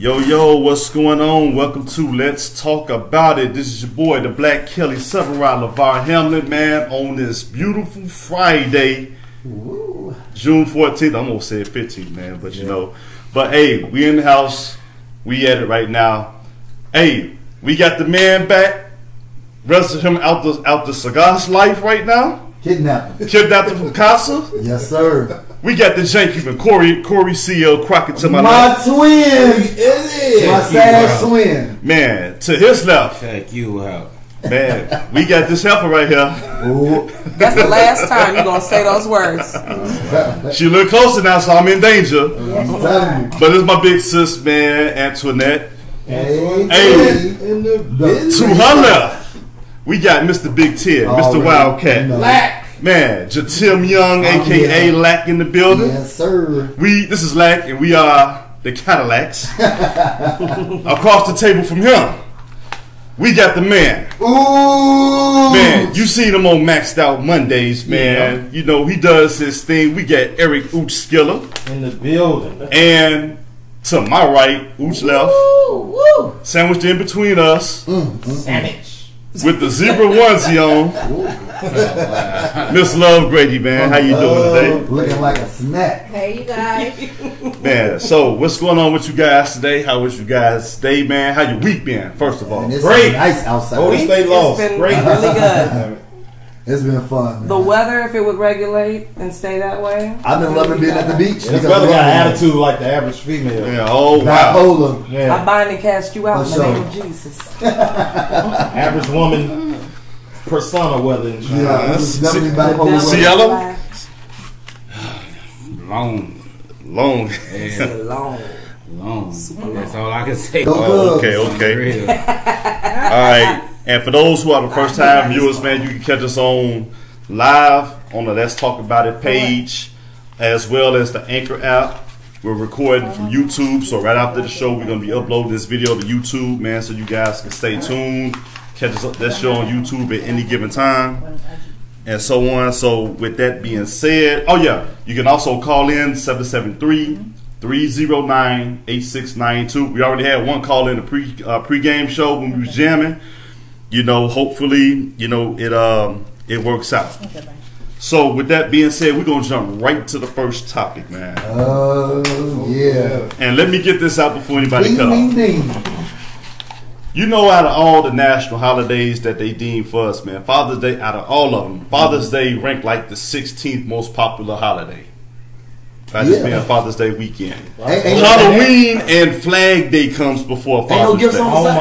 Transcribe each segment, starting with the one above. Yo, yo, what's going on? Welcome to Let's Talk About It. This is your boy, the Black Kelly Severide, LeVar Hamlet, man, on this beautiful Friday, ooh, June 14th. I'm going to say 15th, man, but you know. But, hey, we in the house. We at it right now. Hey, we got the man back. Rest of him out the cigar's life right now. Kidnapped him from Casa. Yes, sir. We got the Jatim and Corey C.L. Crockett to my left. My twin. My sad twin. Man, to his left. Check you out. Man, we got this helper right here. Ooh. That's the last time you're going to say those words. She a little closer now, so I'm in danger. But it's my big sis, man, Antoinette. Hey. To her left, we got Mr. Big Ten, Mr. Wildcat. Black. Man, Jatim Young, a.k.a. Lack in the building. Yes, sir. This is Lack, and we are the Cadillacs. Across the table from him, we got the man. Ooh. Man, you seen him on Maxed Out Mondays, man. Yeah. You know, he does his thing. We got Eric Uche Skiller. In the building. And to my right, Uche left. Woo. Sandwiched in between us. Sandwich. With the zebra onesie on, Miss Love Grady, man, how you doing today? Looking like a snack. Hey, you guys. Man, so what's going on with you guys today? How was you guys today, man? How your week been? First of all, man, great. Nice outside. Oh, stay low. It's been really good. It's been fun, man. The weather, if it would regulate and stay that way. I've been loving being at the beach. Yeah, this weather got an attitude like the average female. Yeah, oh, wow. Bipolar. Yeah. I bind and cast you out in the name of Jesus. Average woman persona weather. In yeah, that's definitely bipolar. Cielo? Long. Yeah. Long. That's all I can say. Okay. All right. And for those who are the first time viewers, man, you can catch us on live on the Let's Talk About It page, as well as the Anchor app. We're recording from YouTube, so right after the show, we're going to be uploading this video to YouTube, man, so you guys can stay tuned. Catch us up that show on YouTube at any given time, and so on. So with that being said, you can also call in 773-309-8692. We already had one call in the pregame show when we was jamming. You know, hopefully, you know, it works out. Okay, so with that being said, we're going to jump right to the first topic, man. Oh, yeah. And let me get this out before anybody comes. You know, out of all the national holidays that they deem for us, man, Father's Day, out of all of them, Father's Day ranked like the 16th most popular holiday. By just being Father's Day weekend. Ain't Halloween and Flag Day comes before Father's Day. Ain't no gifts on the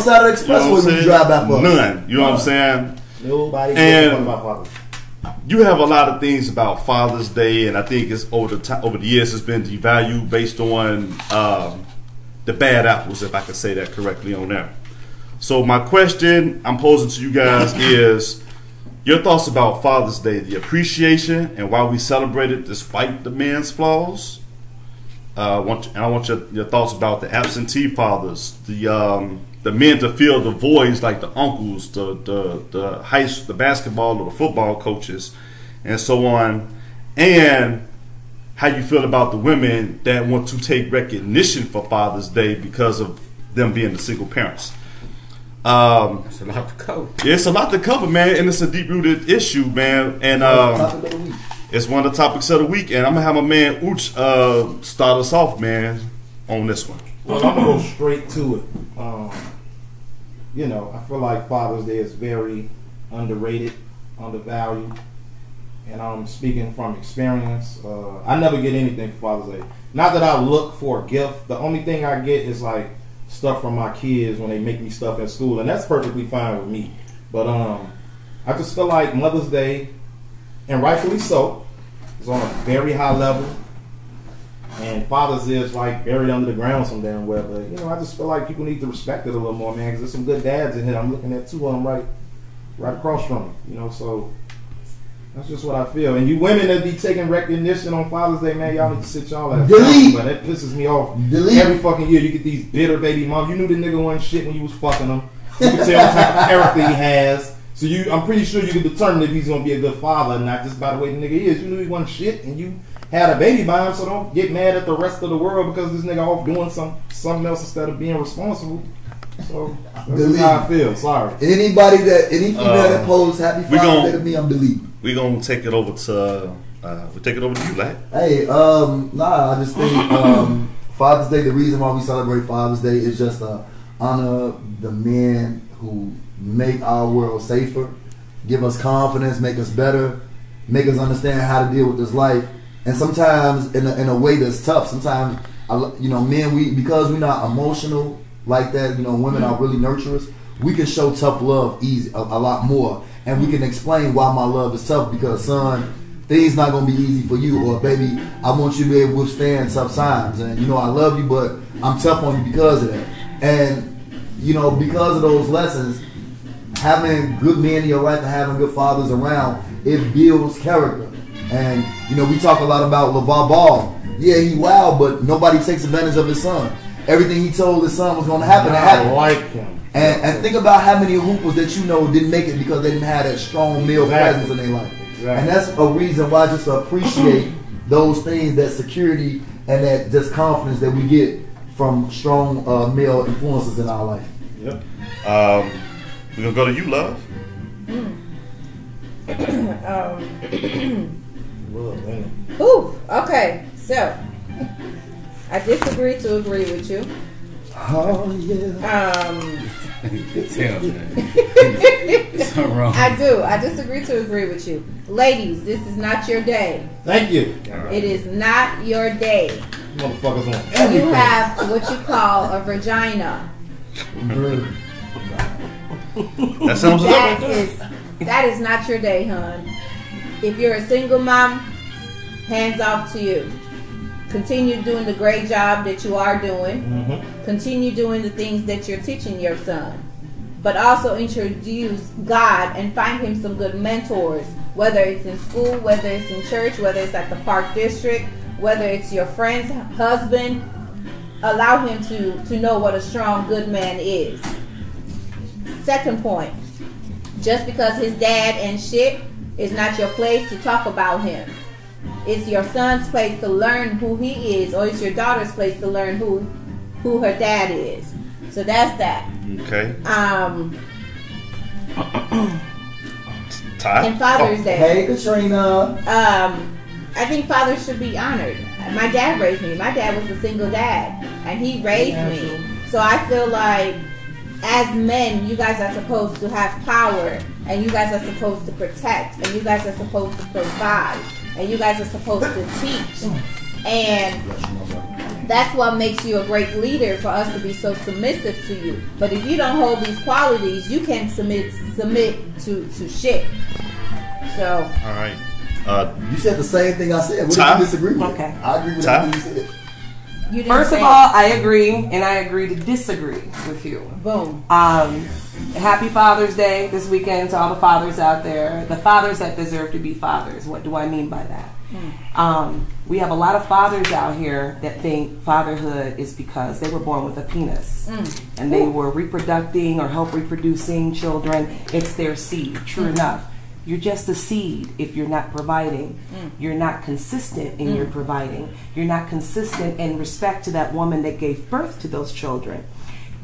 side of the expressway when you drive by Father's Day. None. You know what I'm saying? Nobody cares about Father's Day. You have a lot of things about Father's Day, and I think it's over the years it's been devalued based on the bad apples, if I can say that correctly on there. So my question I'm posing to you guys is, your thoughts about Father's Day, the appreciation, and why we celebrate it despite the man's flaws. I want your thoughts about the absentee fathers, the men to fill the voids like the uncles, the basketball or the football coaches, and so on. And how you feel about the women that want to take recognition for Father's Day because of them being the single parents. It's a lot to cover. Yeah, it's a lot to cover, man, and it's a deep-rooted issue, man. And it's one of the topics of the week. And I'm gonna have my man Uche start us off, man, on this one. Well, I'm gonna go straight to it. You know, I feel like Father's Day is very underrated, undervalued, and I'm speaking from experience. I never get anything for Father's Day. Not that I look for a gift. The only thing I get is like stuff from my kids when they make me stuff at school, and that's perfectly fine with me. But I just feel like Mother's Day, and rightfully so, is on a very high level, and Father's Day is like buried under the ground some damn well. But you know, I just feel like people need to respect it a little more, man, because there's some good dads in here. I'm looking at two of them right across from me, you know, so that's just what I feel. And you women that be taking recognition on Father's Day, man, y'all need to sit y'all ass down. But that pisses me off. Every fucking year you get these bitter baby moms. You knew the nigga wasn't shit when you was fucking him. You can tell what type of character he has. So I'm pretty sure you can determine if he's going to be a good father or not just by the way the nigga is. You knew he wasn't shit and you had a baby by him, so don't get mad at the rest of the world because this nigga off doing something else instead of being responsible. So that's how I feel. Sorry. Any female that poses happy Father's Day to me, I'm deleting. We gonna take it over to you, lad. Hey, I just think Father's Day. The reason why we celebrate Father's Day is just to honor the men who make our world safer, give us confidence, make us better, make us understand how to deal with this life. And sometimes in a way that's tough. Sometimes men, because we're not emotional like that, women are really nurturers. We can show tough love easy a lot more, and we can explain why my love is tough because, son, things not gonna be easy for you, or baby, I want you to be able to withstand tough times, and I love you, but I'm tough on you because of that. And because of those lessons, having good men in your life and having good fathers around, it builds character. And we talk a lot about LeVar Ball. Yeah, he wild, but nobody takes advantage of his son. Everything he told his son was going to happen. It happened. I like him. And think about how many hoopers that didn't make it because they didn't have that strong male presence in their life. Exactly. And that's a reason why I just appreciate those things, that security and that just confidence that we get from strong male influences in our life. Yep. We're going to go to you, love. Ooh, okay. So, I disagree to agree with you. Oh, yeah. Good tell, man. It's so wrong. I do. I disagree to agree with you. Ladies, this is not your day. Thank you. Right. It is not your day. Motherfuckers on everything. You have what you call a vagina. That sounds that is not your day, hon. If you're a single mom, hands off to you. Continue doing the great job that you are doing. Mm-hmm. Continue doing the things that you're teaching your son. But also introduce God and find him some good mentors, whether it's in school, whether it's in church, whether it's at the park district, whether it's your friend's husband. Allow him to know what a strong, good man is. Second point, just because his dad and shit is not your place to talk about him. It's your son's place to learn who he is, or it's your daughter's place to learn who her dad is. So that's that. Okay. And Father's Day. Hey, Katrina. I think fathers should be honored. My dad raised me. My dad was a single dad, and he raised me. So I feel like, as men, you guys are supposed to have power, and you guys are supposed to protect, and you guys are supposed to provide. And you guys are supposed to teach. And that's what makes you a great leader, for us to be so submissive to you. But if you don't hold these qualities, you can't submit to shit. So. All right. You said the same thing I said. What did you disagree with? Okay. I agree with what you said. First of all, I agree, and I agree to disagree with you. Boom. Happy Father's Day this weekend to all the fathers out there, the fathers that deserve to be fathers. What do I mean by that? We have a lot of fathers out here that think fatherhood is because they were born with a penis and they were reproducing or help reproducing children. It's their seed. True enough. You're just a seed if you're not providing. You're not consistent in your providing. You're not consistent in respect to that woman that gave birth to those children.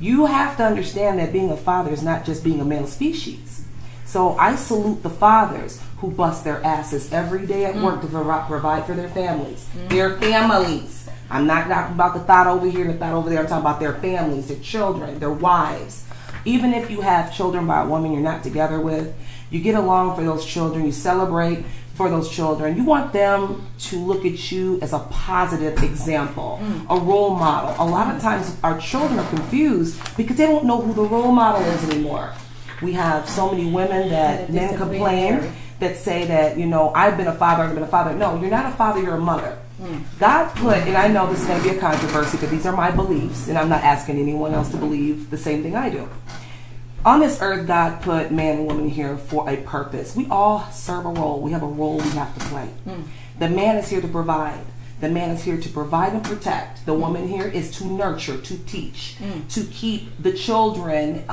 You have to understand that being a father is not just being a male species. So I salute the fathers who bust their asses every day at work to provide for their families. Their families. I'm not talking about the thought over here and the thought over there. I'm talking about their families, their children, their wives. Even if you have children by a woman you're not together with, you get along for those children. You celebrate for those children. You want them to look at you as a positive example, a role model. A lot of times our children are confused because they don't know who the role model is anymore. We have so many women that men complain that say that, I've been a father, I've been a father. No, you're not a father, you're a mother. God put, and I know this is going to be a controversy, but these are my beliefs, and I'm not asking anyone else to believe the same thing I do. On this earth, God put man and woman here for a purpose. We all serve a role. We have a role we have to play. The man is here to provide. The man is here to provide and protect. The woman here is to nurture, to teach, to keep the children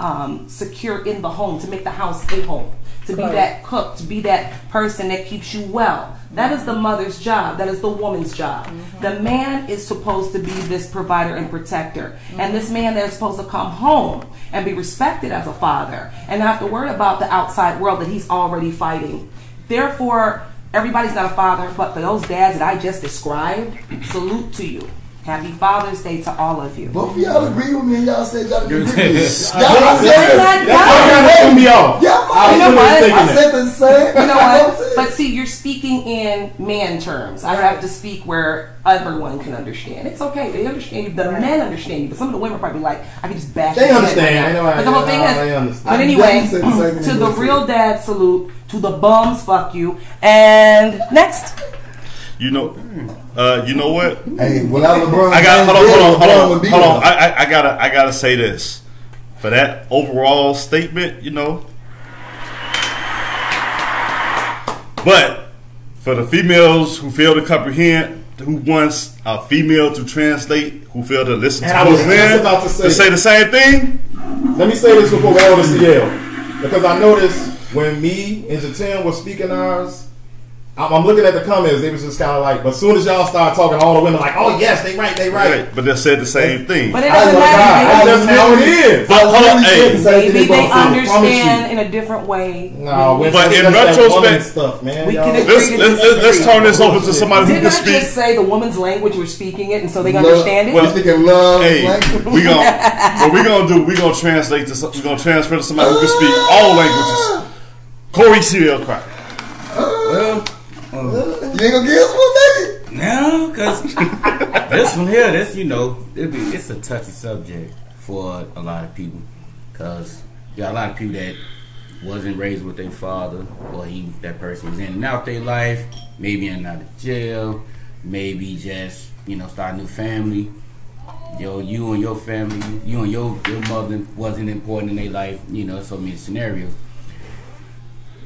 secure in the home, to make the house a home. to be that cook, to be that person that keeps you well. That is the mother's job. That is the woman's job. Mm-hmm. The man is supposed to be this provider and protector. Mm-hmm. And this man that is supposed to come home and be respected as a father and not have to worry about the outside world that he's already fighting. Therefore, everybody's not a father, but for those dads that I just described, salute to you. Happy Father's Day to all of you. Both of y'all agree with me and y'all said y'all agree with me. Y'all said that. Y'all me off. You know what? I said the same. You know what? But see, you're speaking in man terms. I have to speak where everyone can understand. It's okay. They understand you. The men understand you. But some of the women are probably like, I can just bash you. They understand. I know. But the whole thing is, but anyway, to the real dad, salute. To the bums, fuck you. And next. You know what? Hey, hold on. I gotta say this for that overall statement, you know. But for the females who fail to comprehend, who wants a female to translate, who fail to listen and to I was men about to say the same thing. Let me say this before we go to CL, because I noticed when me and Jatim were speaking ours. I'm looking at the comments. They was just kind of like, but as soon as y'all start talking, all the women like, oh yes, they right. But they said the same thing. But it doesn't matter. That's how it is. But maybe they understand in a different way. No, but in retrospect, stuff, man. We can let's turn this over to somebody who can speak. Didn't I just say the woman's language? We're speaking it, and so they understand it. Well, we gonna translate this. We gonna transfer to somebody who can speak all languages. Corey Crockett. Well. You ain't gonna give us one, baby? No, cause this one here, it's a touchy subject for a lot of people, cause you got a lot of people that wasn't raised with their father, or that person was in and out their life, maybe in and out of jail, maybe just start a new family. You and your family, you and your mother wasn't important in their life. So many scenarios.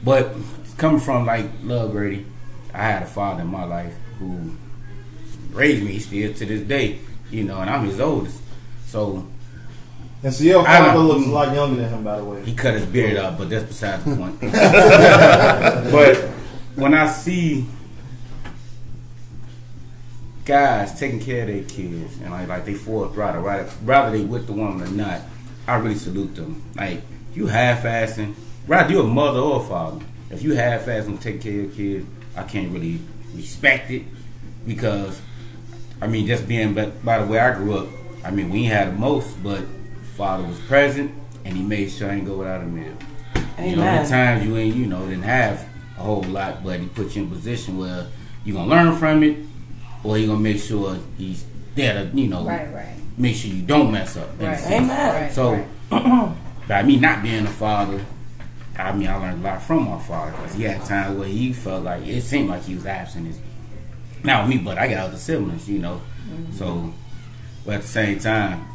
But coming from like Love Grady. I had a father in my life who raised me still to this day, and I'm his oldest. So, and so your father looks a lot younger than him, by the way. He cut his beard up, but that's besides the point. But when I see guys taking care of their kids and like they full throttle, right? Rather they with the woman or not, I really salute them. Like you half-assing, rather you a mother or a father. If you half-assing to take care of your kids. I can't really respect it because, just being, but by the way I grew up, we ain't had the most, but father was present and he made sure I ain't go without a meal. Amen. At times you ain't, didn't have a whole lot, but he put you in a position where you gonna learn from it or you gonna make sure he's there to, make sure you don't mess up. Right. Amen. Right, so, by me not being a father, I learned a lot from my father because he had a time where he felt like it seemed like he was absent. Not me, but I got other siblings, Mm-hmm. So, but at the same time,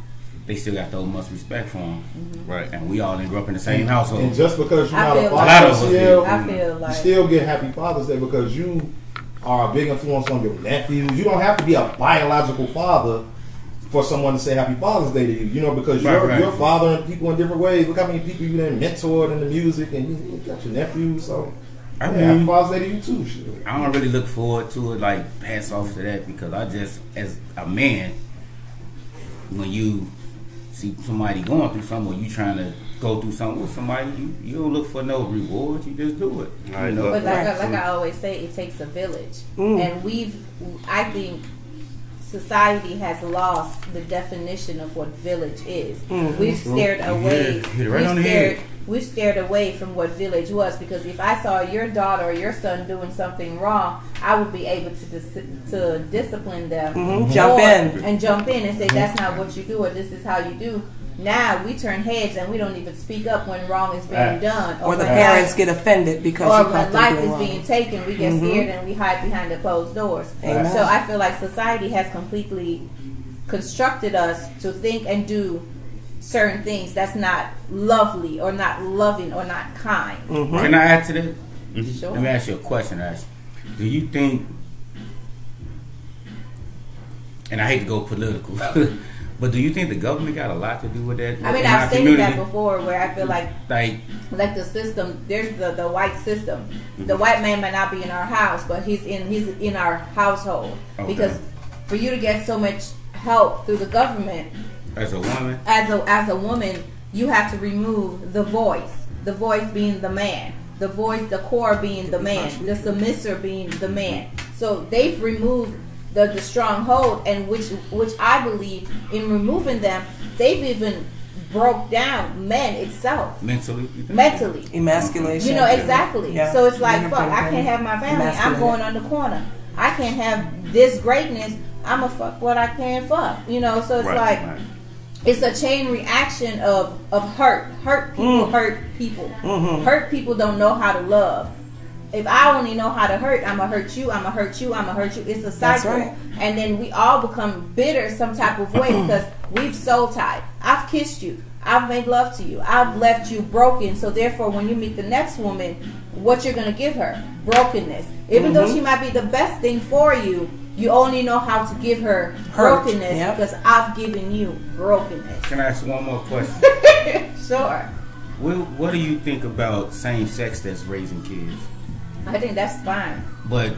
they still got the much respect for him, mm-hmm. Right? And we all grew up in the same household. And just because you're not a father, you still get Happy Father's Day because you are a big influence on your nephews. You don't have to be a biological father for someone to say Happy Father's Day to you, because you're fathering people in different ways. Look how many people you done mentored in the music, and you got your nephews, so Happy Father's Day to you too. Shit. I don't really look forward to it, pass off to that, because I just, as a man, when you see somebody going through something, or you trying to go through something with somebody, you don't look for no reward, you just do it. But I always say, it takes a village, and I think, society has lost the definition of what village is. Mm-hmm. We've stared away from what village was, because if I saw your daughter or your son doing something wrong, I would be able to discipline them, mm-hmm. jump in and say that's not what you do or this is how you do. Now we turn heads and we don't even speak up when wrong is being done, or the parents get offended because or when life is being taken. We get scared and we hide behind the closed doors. Right. So I feel like society has completely constructed us to think and do certain things that's not lovely or not loving or not kind. Mm-hmm. Can I add to that? Mm-hmm. Sure. Let me ask you a question, Ash. Do you think? And I hate to go political. But do you think the government got a lot to do with that? I mean, I've stated that before, where I feel like the system, there's the white system. Mm-hmm. The white man might not be in our house, but he's in our household. Okay. Because for you to get so much help through the government, as a woman, you have to remove the voice being the man, the voice, the core being the man, the submissive being the man. So they've removed the stronghold, and which I believe in removing them, they've even broke down men itself mentally, emasculation. You know exactly. Yeah. So it's like, fuck, I can't have my family. I'm going on the corner. I can't have this greatness. I'm a fuck what I can fuck. You know. So it's it's a chain reaction of hurt. Hurt people hurt people. Mm-hmm. Hurt people don't know how to love. If I only know how to hurt, I'm going to hurt you, I'm going to hurt you, I'm going to hurt you. It's a cycle. Right. And then we all become bitter some type of way because we've soul tied. I've kissed you. I've made love to you. I've left you broken. So therefore, when you meet the next woman, what you're going to give her? Brokenness. Even though she might be the best thing for you, you only know how to give her brokenness because I've given you brokenness. Can I ask one more question? Sure. What do you think about same sex that's raising kids? I think that's fine. But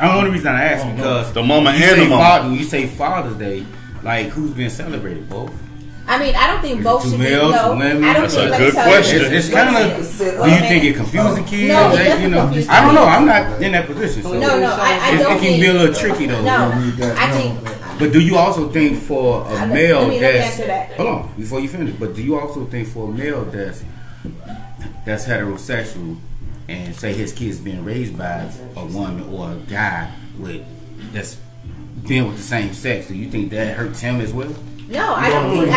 I'm only reason I ask because the mama and the mama. You say Father's Day, like who's being celebrated? Both. I mean, I don't think both should be. That's a good question. It's kind of. Do you think it confuses the kids? No, I don't know. I'm not in that position. So no. I don't. It can be a little tricky though. No, I think. But do you also think for a male that's? Hold on, before you finish. But do you also think for a male that's heterosexual? And say his kid's being raised by a woman or a guy that's been with the same sex. Do you think that hurts him as well? No, I don't think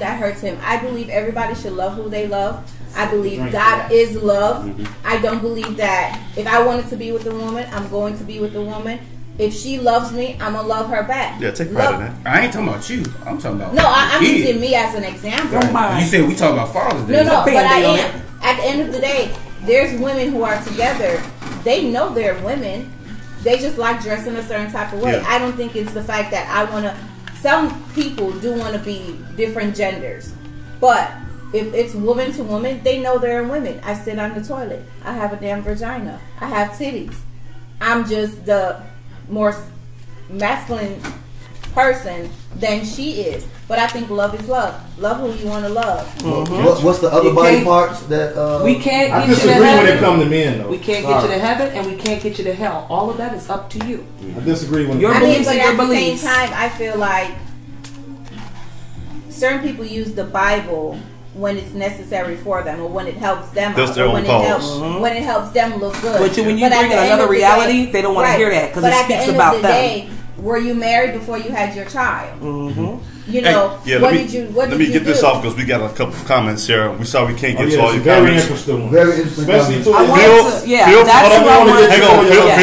that hurts him. I believe everybody should love who they love. I believe God is love. Mm-hmm. I don't believe that if I wanted to be with a woman, I'm going to be with a woman. If she loves me, I'm gonna love her back. Yeah, take pride in that. I ain't talking about you. I'm talking about I'm using me as an example. Right. You said we talking about Father's Day. No, but I am. At the end of the day, there's women who are together. They know they're women. They just like dressing a certain type of way. Yeah. I don't think it's the fact that some people do want to be different genders. But if it's woman to woman, they know they're women. I sit on the toilet. I have a damn vagina. I have titties. I'm just the more masculine person than she is. But I think love is love. Love who you want to love. Mm-hmm. What's the other body parts that we can't get you to heaven? I disagree when it comes to men, though. We can't get you to heaven and we can't get you to hell. All of that is up to you. I disagree when your beliefs are your beliefs. At the same time, I feel like certain people use the Bible when it's necessary for them or when it helps them. That's their own fault. Mm-hmm. When it helps them look good. But when you bring in another reality, they don't want to hear that because it speaks about them. Were you married before you had your child? Mm-hmm. You know, Let me get this off because we got a couple of comments here. We sorry we can't get to all your comments. Very interesting. Especially to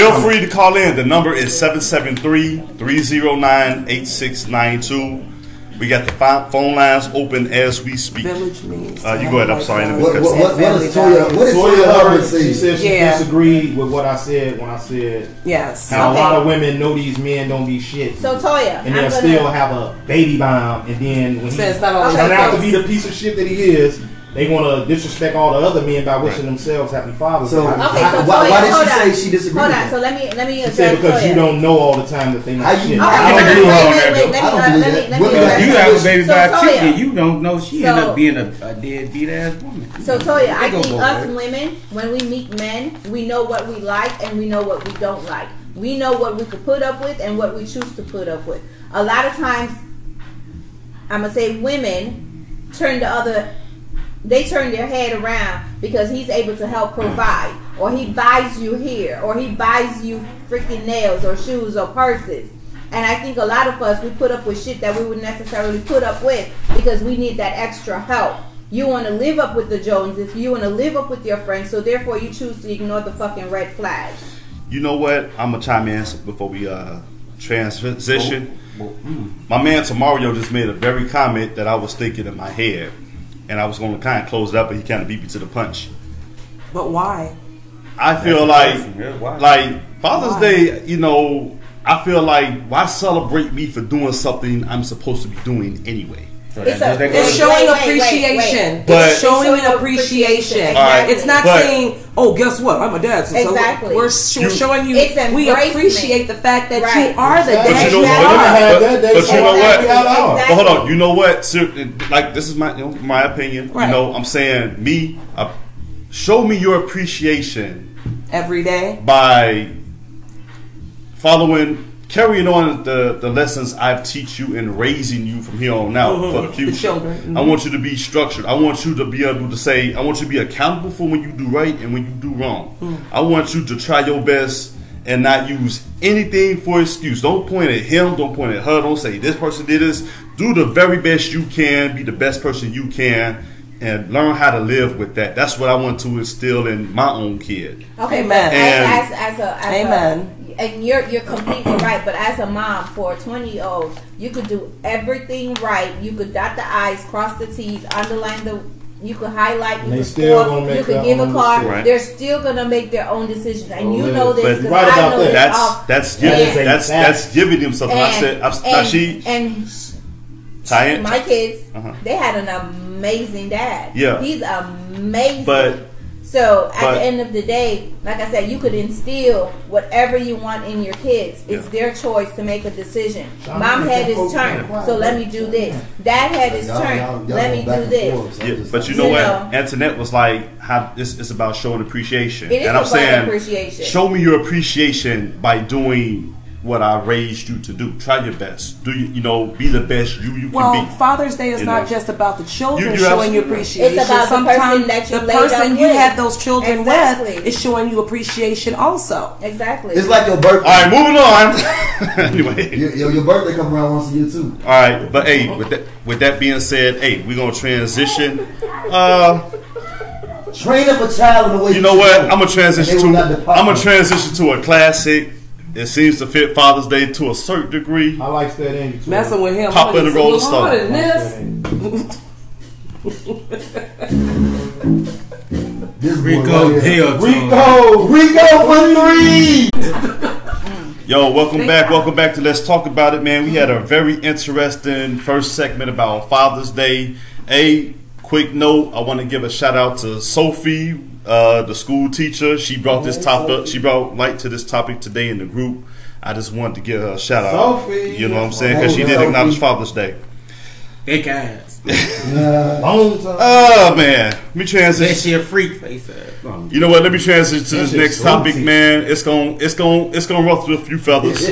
feel free to call in. The number is 773-309-8692. We got the phone lines open as we speak. You go ahead. I'm sorry. What did Toya Hubbard say? She said she disagreed with what I said when I said how a lot of women know these men don't be shit. So Toya, and they'll still have a baby bomb, and then when he turns out to be the piece of shit that he is, they want to disrespect all the other men by wishing themselves happy fathers. So why did she say she disagreed? Hold on. So let me address Toya. Because you don't know all the time that they know shit. I don't believe that. Well, you have a baby by two, and you don't know she ended up being a deadbeat ass woman. So Toya, I think us women, when we meet men, we know what we like and we know what we don't like. We know what we could put up with and what we choose to put up with. A lot of times, I'm gonna say women They turn their head around because he's able to help provide, or he buys you here, or he buys you freaking nails or shoes or purses. And I think a lot of us, we put up with shit that we wouldn't necessarily put up with because we need that extra help. You want to live up with the Joneses, you want to live up with your friends, so therefore you choose to ignore the fucking red flags. You know what? I'm going to chime in before we transition. My man Tamario just made a very comment that I was thinking in my head. And I was going to kind of close it up, but he kind of beat me to the punch. But why? I feel like Father's Day, you know, I feel like, why celebrate me for doing something I'm supposed to be doing anyway? It's showing appreciation. It's showing appreciation. It's not saying, oh, guess what? I'm a dad. So we're showing you, we appreciate the fact that you are the dad. But you know what? Hold on. You know what? Like, this is my opinion. You know, I'm saying, show me your appreciation every day by carrying on the lessons I've teach you and raising you from here on out for the future. The children. Mm-hmm. I want you to be structured. I want you to be able to say, I want you to be accountable for when you do right and when you do wrong. Mm-hmm. I want you to try your best and not use anything for excuse. Don't point at him. Don't point at her. Don't say this person did this. Do the very best you can. Be the best person you can. And learn how to live with that. That's what I want to instill in my own kid. Okay, amen. And you're completely right. But as a mom for a 20-year-old, you could do everything right. You could dot the I's, cross the T's, underline the. You could highlight. You could score. You could give a card. Right. They're still gonna make their own decisions, and you know this. But right about that. That's giving them something. My kids, they had an amazing dad. Yeah, he's amazing. But the end of the day, like I said, you could instill whatever you want in your kids. It's their choice to make a decision. Mom head is turned, so let me do this. Dad head is turned, let me do this. Yeah, but you know what? Antoinette was like, "How it's about showing appreciation." It is about appreciation. Show me your appreciation by doing what I raised you to do. Try your best. Do be the best you can be. Well, Father's Day is not just about the children showing you appreciation. It's about sometimes the person you had those children with is showing you appreciation also. Exactly. It's like your birthday. All right, moving on. Anyway, your birthday comes around once a year too. All right, but hey, with that being said, hey, we're gonna transition. Train up a child in the way. You know what? I'm gonna transition to a classic. It seems to fit Father's Day to a certain degree. I like that angle too. Messing with him. Pop in the roller star. Rico for three. Yo, welcome back. Welcome back to Let's Talk About It, man. We had a very interesting first segment about Father's Day. A quick note, I want to give a shout out to Sophie, the school teacher. She brought this topic. She brought light to this topic today in the group. I just wanted to give her a shout out. Sophie, you know what I'm saying? Because she did acknowledge Father's Day. Thick ass. Oh man, let me transition. That she a freak face. You know what? Let me transition to this next topic, man. It's gonna ruffle a few feathers.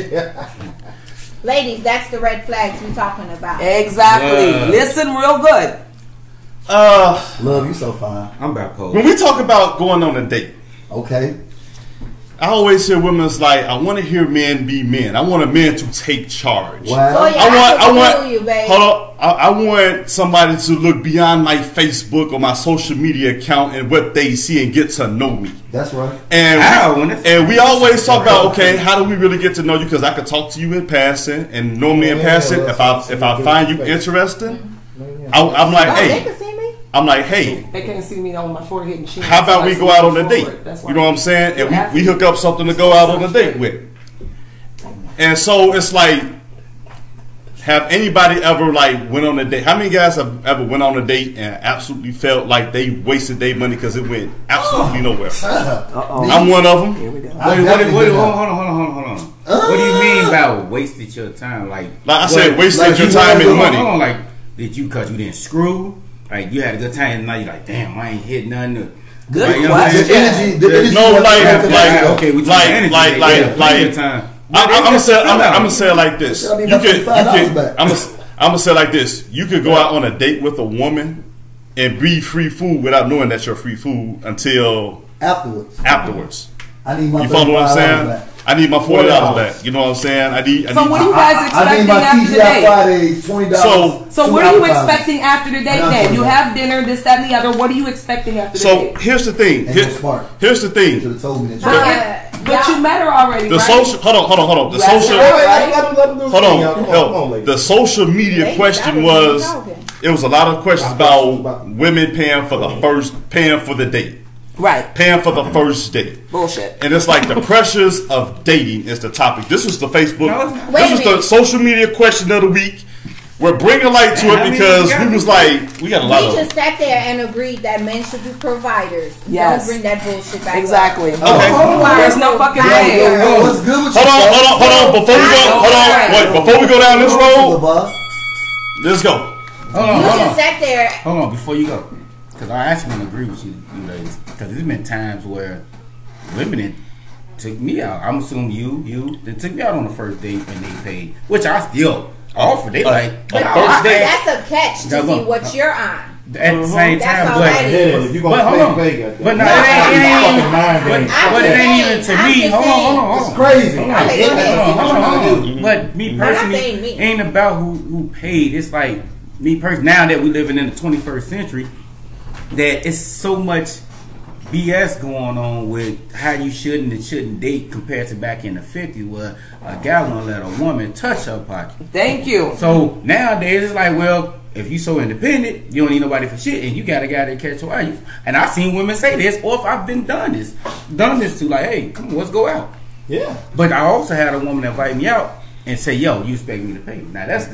Ladies, that's the red flags we're talking about. Exactly. Yeah. Listen real good. Love, you so fine. I'm bipolar. When we talk about going on a date, okay, I always hear women's like, I want to hear men be men. I want a man to take charge. Wow. Oh, yeah, I want you, babe. Hold on. I want somebody to look beyond my Facebook or my social media account and what they see and get to know me. That's right. And we always talk about, okay, how do we really get to know you? Because I could talk to you in passing, and normally in passing, if I find you interesting, I'm like, hey. I'm like, hey. They can't see me on my forehead and chin. How about we go out on a date? You know what I'm saying? And we hook up something to go out on a date with. And so it's like, have anybody ever like went on a date? How many guys have ever went on a date and absolutely felt like they wasted their money because it went absolutely nowhere? I'm one of them. Here we go. Hold on. What do you mean by wasted your time? Like I said, wasted your time and money. Hold on, like, did you because you didn't screw? Like, you had a good time, and now you're like, damn, I ain't hit nothing new. Good like, you know question. The energy I'm gonna say it like this. I'm gonna say it like this. You could go out on a date with a woman and be free food without knowing that you're free food until afterwards. I need my. You follow what I'm saying? I need my $40 back. You know what I'm saying? So what are you guys expecting after the date? $20. So what are you expecting after the date then? You have dinner, this, that, and the other. What are you expecting after the date? So here's the thing. Here's the thing. You should have told me that. But you met her already, right? Hold on. The social media question was, it was a lot of questions about women paying for the date. Right. Paying for the first date. Bullshit. And it's like the pressures of dating is the topic. This was the Facebook. No, this was the social media question of the week. We're bringing light to it because we was like, we got a lot of... We just sat there and agreed that men should be providers. Yes. Don't bring that bullshit back. Exactly. Okay. There's no fucking way. What's good with you? Hold on. Before we go down this road, let's go. You just sat there. Hold on, before you go. Because I actually want to agree with you, ladies. Because there's been times where women took me out. I'm assuming you. They took me out on the first date and they paid, which I still... offer. They like, but that's a catch to see what you're on. At the same time, but it ain't even to me. Hold on. It's crazy. Hold on. But me personally, it ain't about who paid. It's like me personally. Now that we living in the 21st century, that it's so much BS going on with how you shouldn't and shouldn't date compared to back in the 50s where a guy won't let a woman touch her pocket. Thank you. So nowadays it's like, well, if you so independent, you don't need nobody for shit, and you got a guy that catch your eye. And I've seen women say this, or if I've been done this too, like, hey, come on, let's go out. Yeah. But I also had a woman invite me out and say, yo, you expect me to pay me. Now that's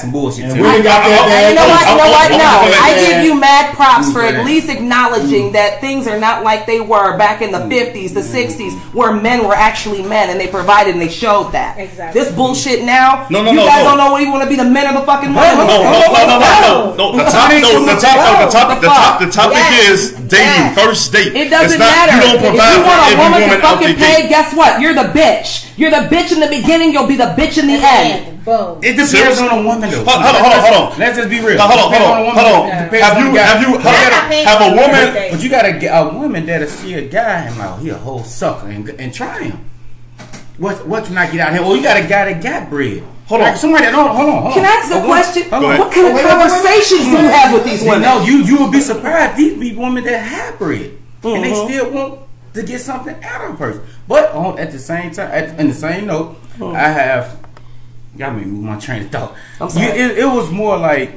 some bullshit. And too. You know what? I give you mad props for at least acknowledging that things are not like they were back in the 50s, the 60s, where men were actually men and they provided and they showed that. Exactly. This bullshit now, you guys don't know what you want to be, the men of the fucking world. No. The topic is dating, first date. It doesn't matter. You don't provide for every woman. If you want a woman to fucking pay, guess what? You're the bitch. You're the bitch in the beginning, you'll be the bitch in the end. Boom. It depends on a woman though. Hold on. Let's just be real. Hold on. Have a woman but you gotta get a woman that'll see a guy and like, he a whole sucker and try him. What can I get out of here? Well, you got a guy that got bread. Hold on. Can I ask a question? What kind of conversations do you have with these women? No, you would be surprised. These be women that have bread and they still want to get something out of a person. But at the same time, in the same note, I have... Y'all made me move my train of thought. I'm sorry. It was more like...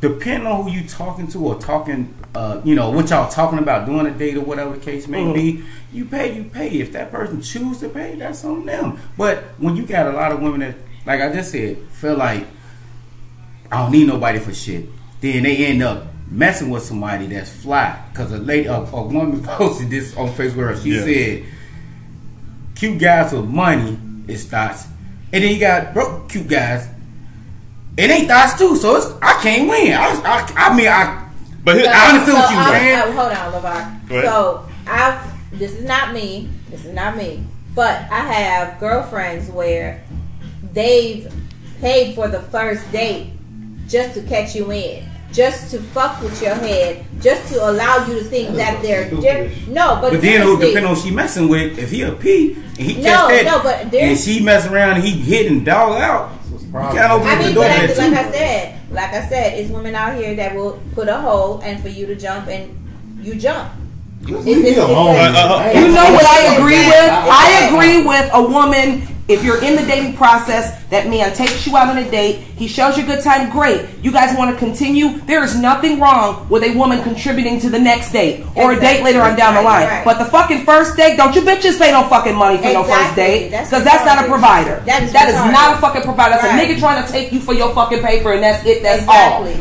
Depending on who you talking to or talking... what y'all talking about, doing a date or whatever the case may be, you pay. If that person choose to pay, that's on them. But when you got a lot of women that, like I just said, feel like, I don't need nobody for shit. Then they end up messing with somebody that's fly. Because a woman posted this on Facebook. She said, cute guys with money is thoughts. And then you got broke cute guys. It ain't thoughts too. So I can't win. I understand what you're saying. Hold on, LeVar. So this is not me. But I have girlfriends where they've paid for the first date just to catch you in. Just to fuck with your head, just to allow you to think that they're but then it'll depend on she messing with. If he a P and he catch that, and she mess around and he hitting dog out. Like I said, it's women out here that will put a hole and for you to jump and you jump. You know what I agree with? I agree with a woman. If you're in the dating process, that man takes you out on a date, he shows you a good time, great. You guys want to continue? There is nothing wrong with a woman contributing to the next date or a date later on down the line. Right. But the fucking first date, don't you bitches pay no fucking money for no first date. Because that's not a provider. That is not a fucking provider. That's a nigga trying to take you for your fucking paper and that's it. That's all. And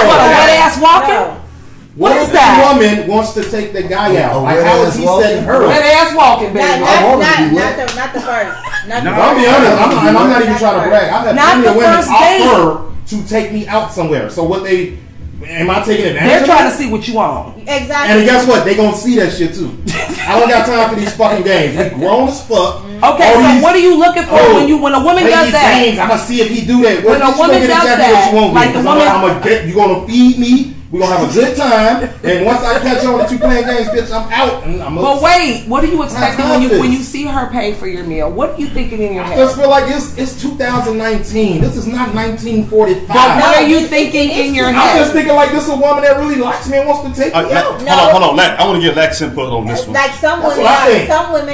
wet ass walking? What is that? Woman wants to take the guy out. Like how is he setting her up? That ass walking, baby. Not the first. I'll be honest. I'm not even trying to brag. I've had plenty of women offer to take me out somewhere. So what they... Am I taking advantage? They're trying to see what you want. Exactly. And guess what? They gonna see that shit too. I don't got time for these fucking games. We grown as fuck. Okay, so what are you looking for when a woman does that? I'm gonna see if he do that. When a woman does that, like the woman, you gonna feed me. We're going to have a good time, and once I catch on that you playing games, bitch, I'm out. But wait, what are you expecting when you see her pay for your meal? What are you thinking in your head? I just feel like it's 2019. This is not 1945. But what are you thinking in your head? I'm just thinking like this is a woman that really likes me and wants to take me out. Hold on. I want to get Lax input on this one. Like some women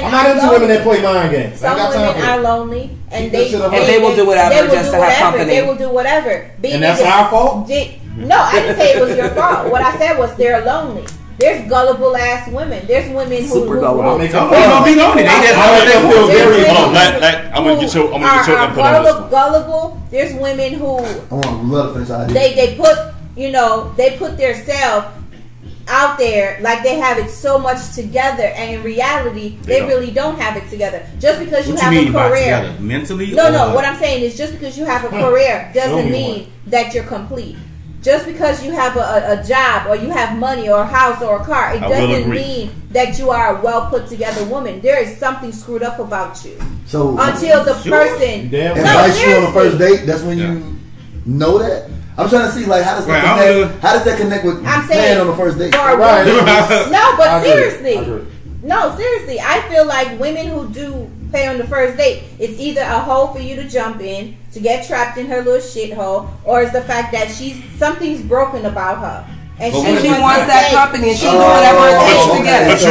I'm not into women that play mind games. Some women are lonely, and they will do whatever just to have company. They will do whatever. And that's our fault? No, I didn't say it was your fault. What I said was they're lonely. There's gullible ass women. There's women who super gullible. They don't be lonely. They just feel very lonely. I'm gonna get your gullible. There's women who they put they put themselves out there like they have it so much together, and in reality they really don't have it together. Just because you have a career mentally. No. What I'm saying is just because you have a career doesn't mean that you're complete. Just because you have a job or you have money or a house or a car, it doesn't mean that you are a well put together woman. There is something screwed up about you. So until the person invites you on the first date, that's when you know that. I'm trying to see like how does that connect with man on the first date? Right. No, but seriously, I feel like women who do pay on the first date, it's either a hole for you to jump in, to get trapped in her little shithole, or it's the fact that something's broken about her. And she wants that company, and she's doing whatever it takes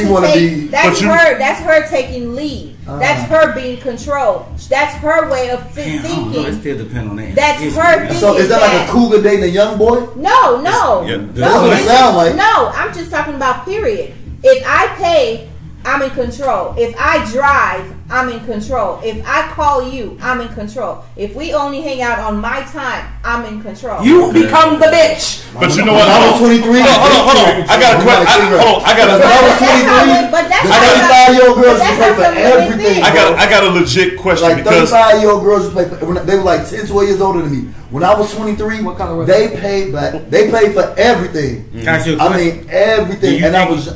to get it. But you know what? That's her. That's her taking lead. That's her being controlled. That's her way of thinking. It still depends on that. That's her thinking. So is that like a cougar dating a young boy? No. Yeah, that's what it sounds like. No, I'm just talking about period. If I pay, I'm in control. If I drive, I'm in control. If I call you, I'm in control. If we only hang out on my time, I'm in control. You become the bitch. But you know what? I was 23. Hold on. I got a question. I was 23. But that's 35-year-old girls who play for everything. I got a legit question. Like 35-year-old girls who play for, when they were like 10, 12 years older than me. When I was 23, they paid for everything. Mm-hmm. I mean everything, and that was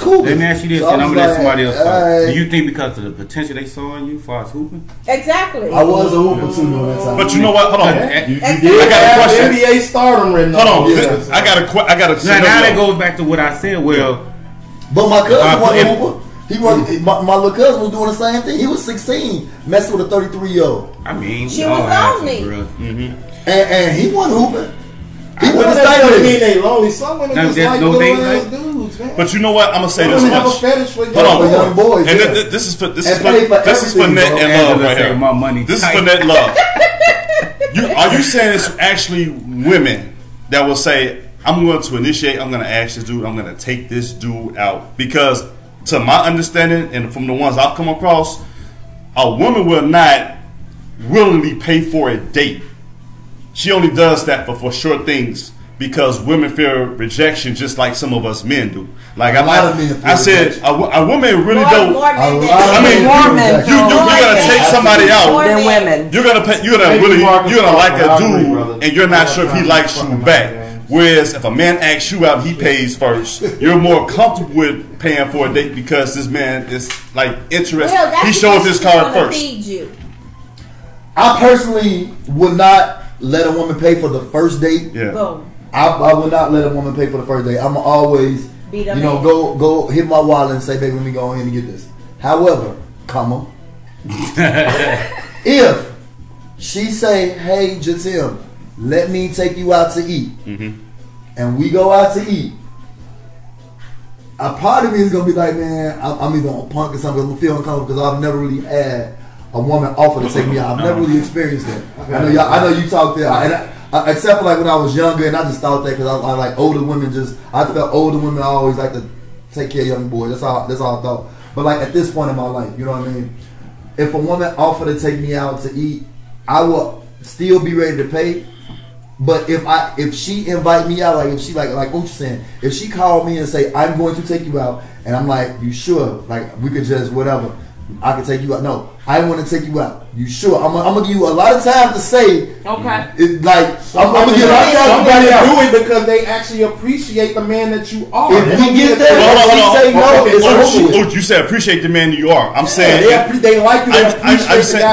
cool. Let me ask you this, so and I'm gonna let somebody else talk. Do you think because of the potential they saw in you, far as hooping? Exactly. I was a hooper too at that time. But you know what? Hold on. You did. I got a question. NBA stardom written. Hold on. Yeah. I got a. Now that goes back to what I said. Well, but my cousin was a hooper. He was my little cousin was doing the same thing. He was 16, messing with a 33-year-old. I mean, she was lonely, and he wasn't hooping. He wasn't staying. Mean they lonely. Some women just like little-ass dudes, man. But you know what? I'm gonna say this much. Hold on, young boys. And this is for net and love right here. My money. This is for net love. Are you saying it's actually women that will say, "I'm going to initiate. I'm going to ask this dude. I'm going to take this dude out"? Because to my understanding, and from the ones I've come across, a woman will not willingly pay for a date. She only does that for sure things, because women fear rejection, just like some of us men do. Like a woman really don't. You're gonna take somebody out. Than women. You're gonna like a dude, and you're not sure if he likes you back. Whereas if a man asks you out, he pays first. You're more comfortable with paying for a date because this man is like interested. He shows his card first. I personally would not let a woman pay for the first date. Yeah. Boom. I would not let a woman pay for the first date. I'm always, go hit my wallet and say, "Baby, let me go in and get this." However, if she say, "Hey, Jatim, let me take you out to eat," and we go out to eat, a part of me is gonna be like, "Man, I'm either on punk or something. I'm gonna feel uncomfortable because I've never really had a woman offer to take me out. I've never really experienced that." I know you talked there, and except for like when I was younger, and I just thought that because I like older women. I felt older women always like to take care of young boys. That's all I thought. But like at this point in my life, you know what I mean? If a woman offered to take me out to eat, I will still be ready to pay. But if she invite me out, like if she like what you saying, if she called me and say, "I'm going to take you out," and I'm like, "You sure? Like we could just whatever, I could take you out." No, I want to take you out. You sure? I'm gonna give you a lot of time to say. Okay. It, like I'm gonna give you a lot of time. Somebody do it because they actually appreciate the man that you are. If we get that, she say no. You said appreciate the man you are. I'm saying they like you. Appreciate the guy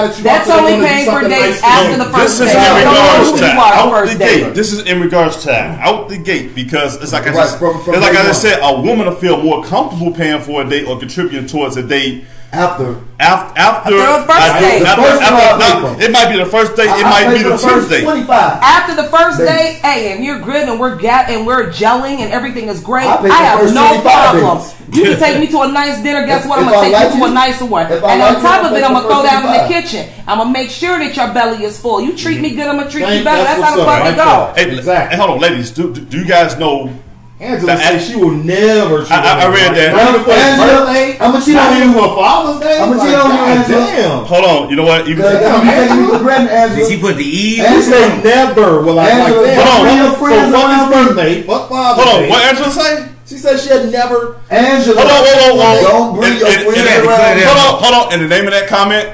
that you are. That's only paying for dates after the first date. This is in regards to out the gate, because it's like I just said, a woman will feel more comfortable paying for a date or contributing towards a date After the first date. It might be the first date. It might be the Tuesday. 25. After the first date, hey, and you're good, and we're gelling, and everything is great. I have no problems. You can take me to a nice dinner. Guess what? I'm gonna take you to a nice one. And on top of it, I'm gonna throw down in the kitchen. I'm gonna make sure that your belly is full. You treat me good, I'm gonna treat you better. That's how the fuck it goes. Exactly. Hold on, ladies. Do you guys know? Angela said she will never cheat on you. I read that. I'm going to cheat on you for Father's Day. I'm going to cheat on you, Angela. Hold on. You know what? She put the E. She said never will I like that. Hold on. Hold on. What Angela say? She said she had never. Angela. Hold on. Don't bring your friends around. Hold on. In the name of that comment.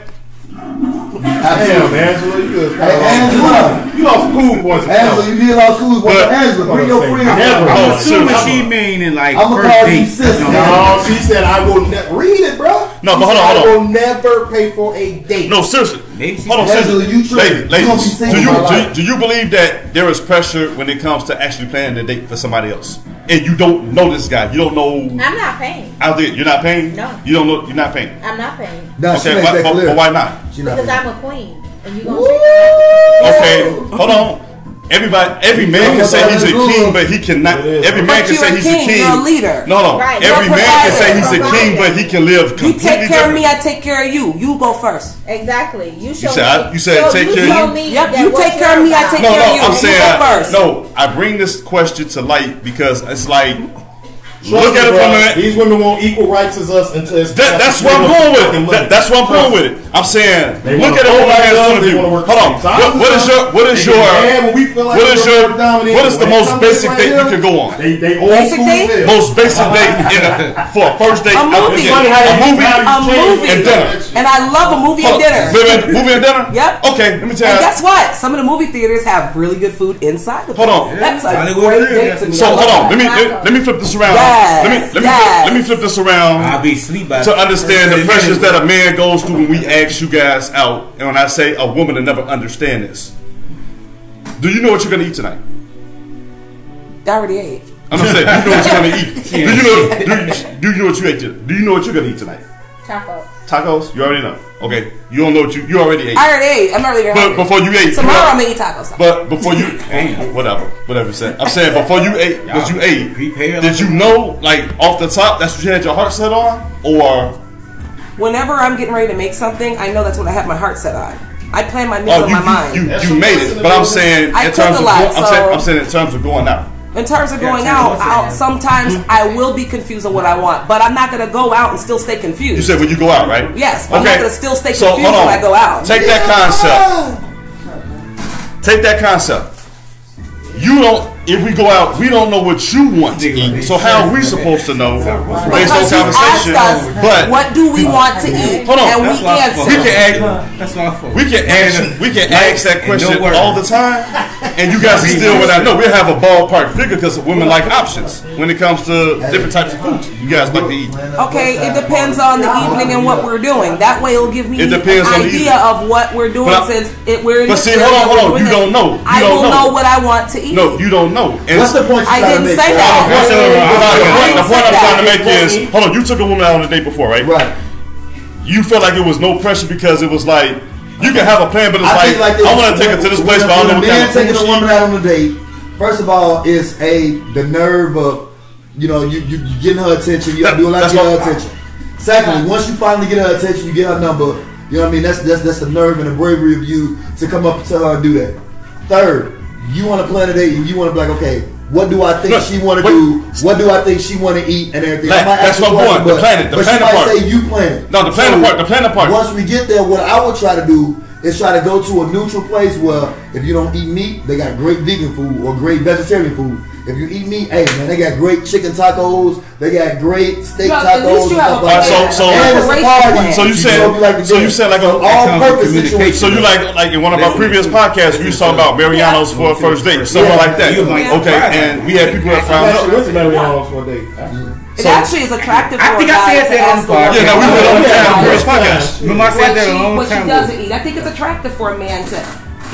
Damn, Angela, you lost school boys. Angela, you did lost school boys. Angela, bring your friends. I'm assuming she meaning like I'm gonna call you sister. No, she said I will never read it, bro. No, but hold on. I will never pay for a date. No, seriously. Hold on, Angela, ladies, do you believe that there is pressure when it comes to actually planning a date for somebody else, and you don't know this guy? You don't know. I'm not paying. Out there, you're not paying. No, you don't know. You're not paying. I'm not paying. No, okay, but why not? Because I'm a queen. And you gonna say, okay, hold on. Every man can say he's a king, but he cannot. Every man can say he's a king. You're a leader. No. Right. Every man can say he's a king, but he can live completely different. You take care of me, I take care of you. You go first. Exactly. You said take care of me. Yep. You take care of me, I take care of you. I'm saying you go first. No, I bring this question to light because it's like. Look at it from that. These women want equal rights as us until it's that's where I'm going with it. That's where I'm going with it. I'm saying, look at it from a man's point of view. Hold on. What is the most basic date you can go on? Most basic date for a first date. A movie and dinner. And I love a movie and dinner. Movie and dinner? Yep. Okay, let me tell you. And guess what? Some of the movie theaters have really good food inside the place. Hold on. That's a great date to me. So hold on. Let me flip this around. Let me flip this around. I'll be asleep to understand the pressures that a man goes through when we ask you guys out, and when I say a woman will never understand this. Do you know what you're gonna eat tonight? I already ate. I'm gonna say, do you know what you're gonna eat? Do you know what you're gonna eat tonight? Tacos. You already know. Okay. You don't know what you already ate. I already ate. I'm not really. But before you ate, tomorrow I'm gonna eat tacos. But before you, whatever you said. I'm saying before you ate, what you ate. Did you know, like off the top, that's what you had your heart set on, or? Whenever I'm getting ready to make something, I know that's what I have my heart set on. I plan my meal in my mind. You made it, but I'm saying I cook a lot. I'm saying in terms of going out. In terms of going out, sometimes I will be confused on what I want, but I'm not going to go out and still stay confused. You said when you go out, right? Yes, but I'm not going to still stay confused when I go out. Take that concept. You don't. If we go out, we don't know what you want to eat. So how are we supposed to know based on conversation? But what do we want to eat? Hold on, and we answer. We can ask that question all the time, and you guys are still without know. We have a ballpark figure because women like options when it comes to different types of food. You guys like to eat. Okay, it depends on the evening and what we're doing. That way, it'll give me an idea of what we're doing since we're in. But see, hold on. You don't know what I want to eat. No, you don't. No, and what's the point? I didn't say that. The point I'm trying to make is, hold on. You took a woman out on a date before, right? Right. You felt like it was no pressure because it was like you can have a plan, but it's like I want to take her to this place, but I don't know what kind of food she eats. A man taking a woman out on a date, first of all, is the nerve of you getting her attention. You do a lot to get her attention. Secondly, once you finally get her attention, you get her number. You know what I mean? That's the nerve and the bravery of you to come up to her and do that. Third. You want to plan a date and you want to be like, okay, what do I think she want to do? What do I think she want to eat and everything? That's what I'm going. The planning part. But she might say you plan it. No, the planning part. Once we get there, what I will try to do is try to go to a neutral place where if you don't eat meat, they got great vegan food or great vegetarian food. If you eat meat, hey man, they got great chicken tacos. They got great steak tacos. So you said like all purpose. So you like in one of our previous podcasts, we talked about Mariano's for a first date, something like that. Okay, and we had people that found out. What's Mariano's for a date? It actually is attractive. I think I said that on the podcast. Yeah, we did on the podcast. Remember I said that a long time ago. What she doesn't eat, I think it's attractive for a man to.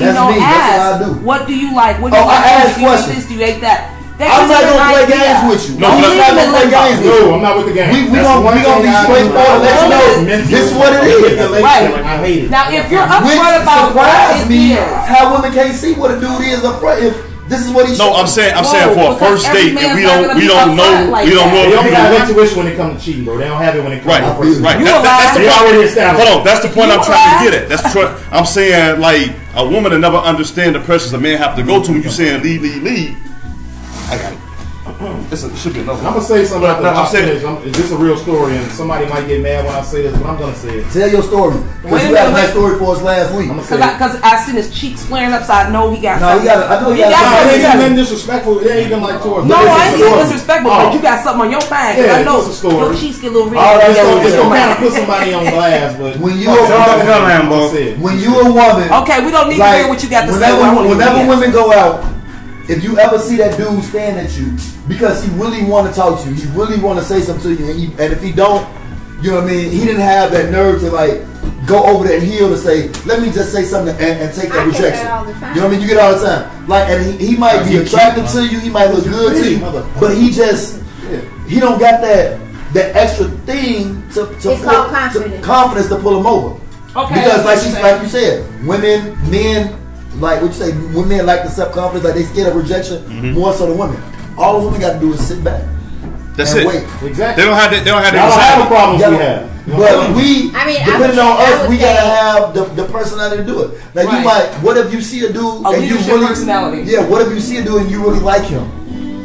That's me. That's what I do. What do you like? What do you like? Do you eat this? Do you eat that? I'm not gonna play games with you. No, I'm not gonna play games with you. No, I'm not with the game. We gonna be straightforward. Let's know this is what it is. Right. I hate it. Now, if you're upfront about what it is, how women can't see what a dude is upfront. If this is what he. No, I'm saying for a first date, and we don't know. They don't have intuition when it comes to cheating, bro. They don't have it when it comes to first. Right. That's the point. Hold on. That's the point I'm trying to get at. That's what I'm saying. Like a woman to never understand the pressures a man have to go to when you saying lead. I got it. It should be another one. I'm going to say something about this. Is this a real story? And somebody might get mad when I say this, but I'm going to say it. Tell your story. Because you got that story for us last week. Because I seen his cheeks flaring up, so I know he got something. No, he got something. It ain't disrespectful. It ain't even like towards. No, I ain't even disrespectful, but you got something on your mind. Yeah, I know your cheeks get a little red. It's going to kind of put somebody on glass. But when you're a woman. Okay, we don't need to hear what you got to say. Whenever women go out, if you ever see that dude staring at you because he really want to talk to you, he really want to say something to you, and if he don't, you know what I mean, he didn't have that nerve to like go over there and heal to say, let me just say something and take that rejection. You know what I mean? You get it all the time. Like, and he might be attracted to you, he might look good to you, but he just, he don't got that extra thing to confidence to pull him over. Okay. Because like you said, women, men, like what you say, women like the self-confidence, like they scared of rejection more so than women. All women got to do is sit back. That's and it. Wait. Exactly. They don't have the problems we have. But we, depending on us, we gotta have the personality to do it. Like you might, what if you see a dude and you really personality? Yeah. What if you see a dude and you really like him,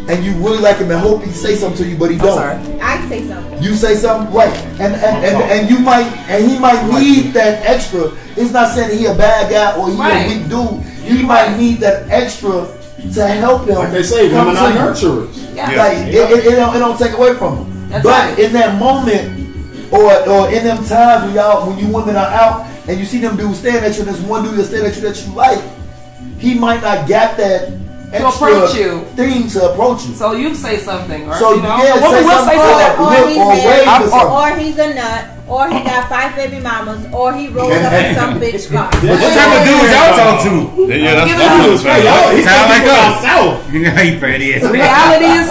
and you really like him and hope he say something to you, but he don't. I say something. You say something, right? And you might, and he might need that extra. It's not saying he a bad guy or he a weak dude. He might need that extra to help him. Like they say, women are nurturers. Yeah. It don't take away from him. That's in that moment, or in them times when you women are out and you see them dudes staring at you, and there's one dude that's staring at you that you like, he might not get that. To approach you, things to approach you. So you say something, or so you know, yeah, or he's a nut, or he got 5 baby mamas, or he rolled up in some bitch car. What type of dude y'all talking to? Yeah, that's right. He's like us. Reality is,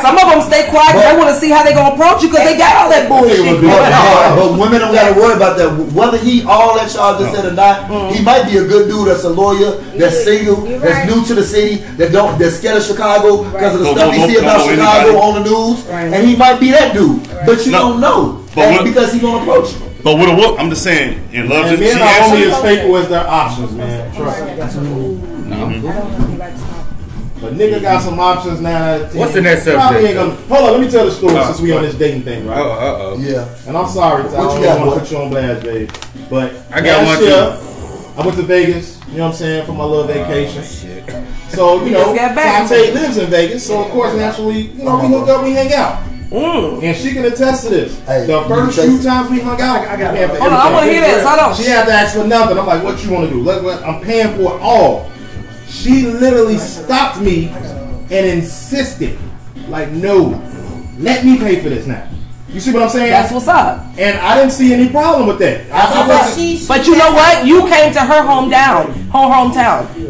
some of them stay quiet. They want to see how they gonna approach you because they got all that bullshit. But women don't gotta worry about that. Whether he all that y'all just said or not, he might be a good dude that's a lawyer, that's single, that's new to the city, that's scared of Chicago because of the stuff he see about Chicago on the news, and he might be that dude. But you don't know. But because he's gonna approach you. But with a woman, I'm just saying, in love, and men are only as faithful as their options, man. Trust me. But nigga got some options now. What's the next subject? Hold on, let me tell the story since we on this dating thing, right? Yeah. And I'm sorry, I don't want to put you on blast, babe. But I got one too. I went to Vegas. You know what I'm saying, for my little vacation. So you know, Tate lives in Vegas, so of course naturally, you know, we hook up, we hang out. And she can attest to this. Hey, the first few times we hung out, I want to hear this. Hold on. She had to ask for nothing. I'm like, "What you want to do? I'm paying for it all." She literally stopped me and insisted, like, "No, let me pay for this now." You see what I'm saying? That's what's up. And I didn't see any problem with that. But you know what? You came to her hometown.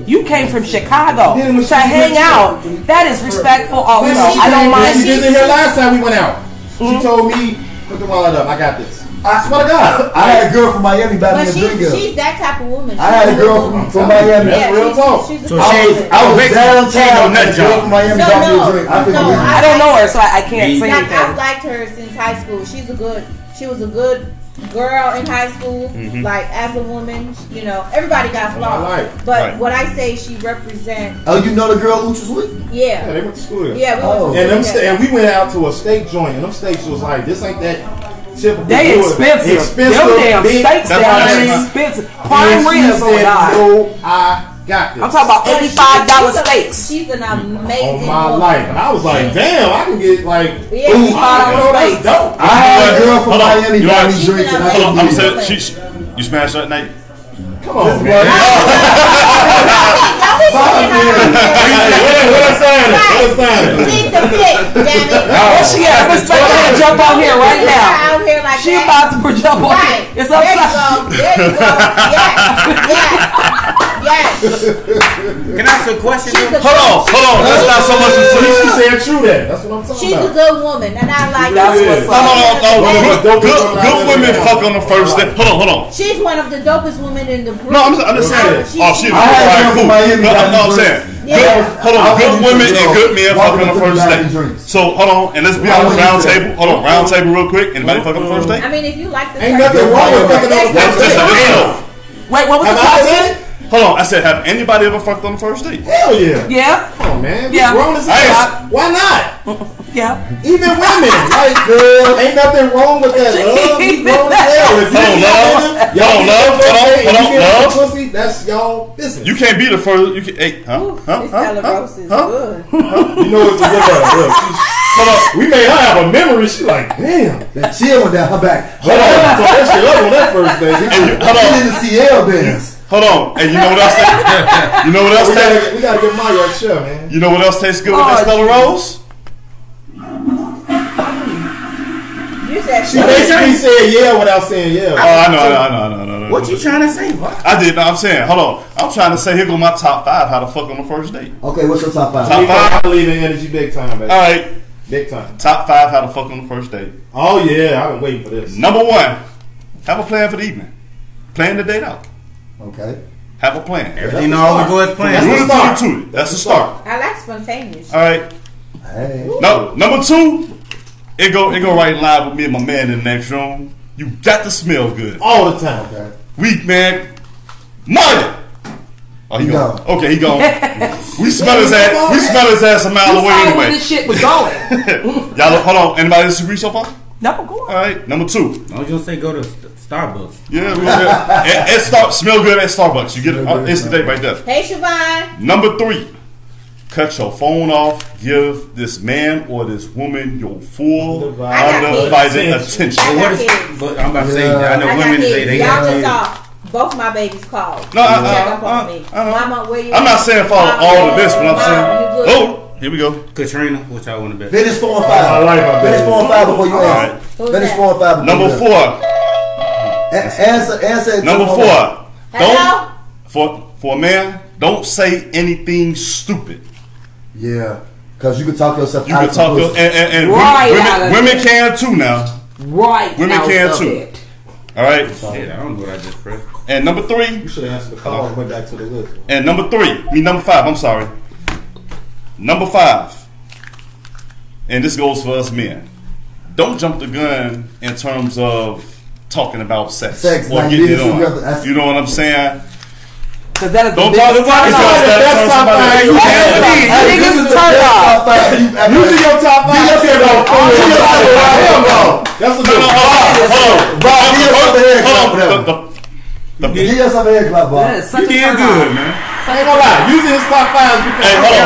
You came from Chicago to hang out. That is respectful also. I don't mind. She didn't hear last time we went out. She told me, put the wallet up. I got this. I swear to God. I had a girl from Miami by me a big girl. She's that type of woman. I had a girl from Miami. That's real talk. I was downtown. A girl from Miami got me a drink. I don't know her, so I can't say anything. I've liked her since high school. She was a good girl in high school. Like, as a woman, you know, everybody got flaws. But what I say, she represents. Oh, you know the girl Uche was with? Yeah. Yeah, they went to school there. Yeah, and we went out to a steak joint, and them steaks was like, this ain't that. They expensive. Them damn steaks down there expensive. Prime ribs on I got this. I'm talking about $85 steaks. She's an amazing. On my life, and I was like, damn, I can get like $85 steaks. I had a girl from Miami buying me drinks, and I said, "You smashed that night." Come on, man. Jump out here right now. She about to jump on. It's upside. There you go. Yeah. relax. Can I ask a question? Hold on. That's not so much. She said true that. That's what I'm talking about. She's a good woman, and I like her. No. Good women fuck on the first day. Hold on. She's one of the dopest women in the group. No, I'm just saying. Oh, she's cool. No, I'm saying. Yeah. Hold on, good women and good men fucking on the first date. So hold on, and let's be on the round table. Hold on, round table real quick. Anybody fucking on the first date? I mean, if you like the ain't nothing wrong with fucking on the first date. Wait, what was the question? Hold on, I said, have anybody ever fucked on the first date? Hell yeah. Yeah. Come on, man. Yeah. Grown as hell. Why not? Yeah. Even women. Like, girl, ain't nothing wrong with that. Love, you grown as hell. If you don't love, pussy, that's y'all business. You can't be the first. You can't. Hey, huh? Ooh, huh? This Calabrose is good. You know what? Hold on. We made her have a memory. She like, damn, that chill went down her back. Hold on. So that shit up on that first day. She did the CL dance. Hold on, and you know what else tastes? You know what else tastes? We gotta get Mario a show, man. You know what else tastes good with that Stella Rose? You said she basically said yeah without saying yeah. I know. What you trying to say? What? I did. No, I'm saying. Hold on. I'm trying to say. Here go my top five. How to fuck on the first date? Okay, what's your top five? Top five. I believe in energy big time, baby. All right, big time. Top five. How to fuck on the first date? Oh yeah, I've been waiting for this. Number one, have a plan for the evening. Plan the date out. Okay. Have a plan. Everything all the good plans. That's the start. I like spontaneous. All right. Hey. No, number two, it go right live with me and my man in the next room. You got to smell good all the time, man. Weak man, Monday. Oh, he gone. Okay, he gone. We smell his ass. We smell his ass a mile away anyway. Where this shit was going. Y'all, hold on. Anybody disagree so far? No, go on. All right, number two. I was gonna say go to Starbucks. Yeah, it smell good at Starbucks. You get it instant right there. Hey, Siobhan. Number three, cut your phone off. Give this man or this woman your full undivided attention. But I'm about to say, I know women say they got both my babies called. No, I'm not saying follow all of this, but I'm saying here we go. Katrina, which I want to bet. Finish 4 and 5. I like my baby. Finish 4 and 5 before you ask. Right. Finish 4 and 5 before number you ask. Number four. Answer. Number four. Hello? For a man, don't say anything stupid. Yeah. Because you can talk yourself out of the pussy. And right women can too now. Right. Women can too. It. All right. Yeah, I don't know what I just read. And number three. You should have answered the call and went back to the list. And number five. I'm sorry. Number five, and this goes for us men, don't jump the gun in terms of talking about sex or getting it on. You know what I'm saying? Because that is don't talk about it. You can't be. Niggas is turn off. You do your top five. You do your top five. That's a good one. Hold on. You did good, man. I ain't gonna lie. Using his top fives. Hey, hold